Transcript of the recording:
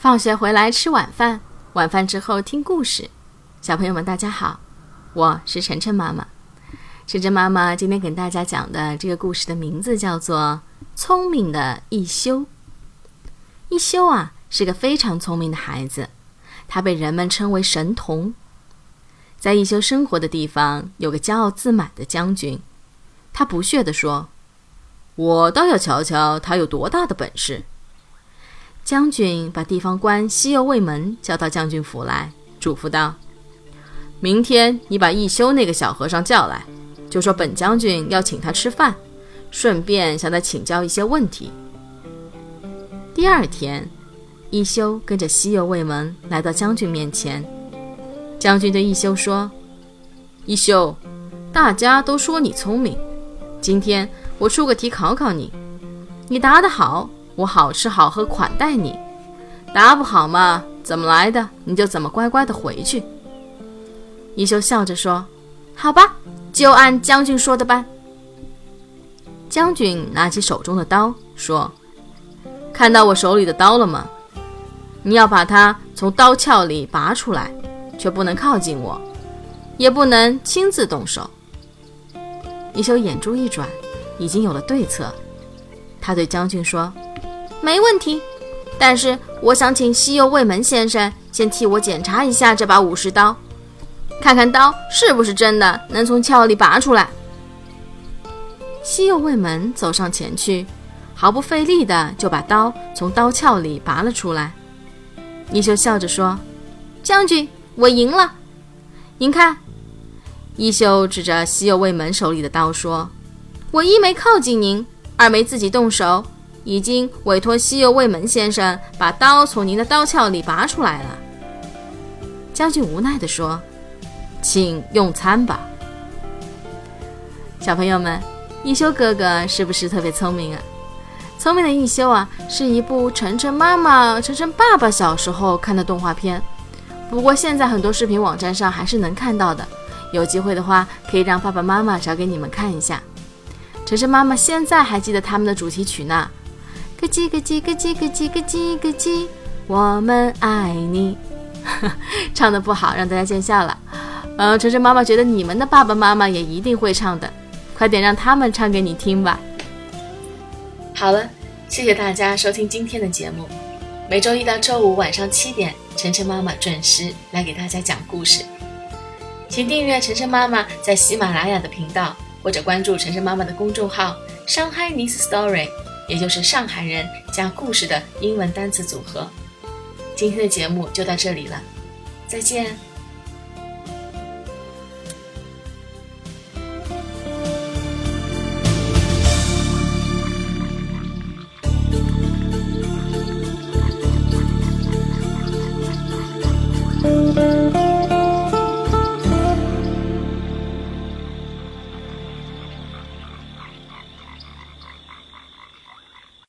放学回来吃晚饭，晚饭之后听故事。小朋友们大家好，我是晨晨妈妈。晨晨妈妈今天给大家讲的这个故事的名字叫做聪明的一休。一休啊，是个非常聪明的孩子，他被人们称为神童。在一休生活的地方有个骄傲自满的将军，他不屑地说，我倒要瞧瞧他有多大的本事。将军把地方官西右卫门叫到将军府来，嘱咐道，明天你把一休那个小和尚叫来，就说本将军要请他吃饭，顺便向他请教一些问题。第二天，一休跟着西右卫门来到将军面前。将军对一休说，一休，大家都说你聪明，今天我出个题考考你，你答得好，我好吃好喝款待你，答不好嘛，怎么来的你就怎么乖乖的回去。一休笑着说，好吧，就按将军说的办。将军拿起手中的刀说，看到我手里的刀了吗？你要把它从刀鞘里拔出来，却不能靠近我，也不能亲自动手。一休眼珠一转，已经有了对策。他对将军说，没问题，但是我想请西右卫门先生先替我检查一下这把武士刀，看看刀是不是真的能从鞘里拔出来。西右卫门走上前去，毫不费力的就把刀从刀鞘里拔了出来。一休笑着说，将军，我赢了，您看。一休指着西右卫门手里的刀说，我一没靠近您，二没自己动手，已经委托西右卫门先生把刀从您的刀鞘里拔出来了。将军无奈地说，请用餐吧。小朋友们，一休哥哥是不是特别聪明啊？聪明的一休啊，是一部晨晨妈妈、晨晨爸爸小时候看的动画片，不过现在很多视频网站上还是能看到的，有机会的话可以让爸爸妈妈找给你们看一下。晨晨妈妈现在还记得他们的主题曲呢，咯叽咯叽咯叽咯叽咯叽咯叽，我们爱你。唱得不好，让大家见笑了。晨晨妈妈觉得你们的爸爸妈妈也一定会唱的，快点让他们唱给你听吧。好了，谢谢大家收听今天的节目。每周一到周五晚上7点，晨晨妈妈准时来给大家讲故事。请订阅晨晨妈妈在喜马拉雅的频道，或者关注晨晨妈妈的公众号 Shanghai Nis Story， 也就是上海人加故事的英文单词组合。今天的节目就到这里了，再见。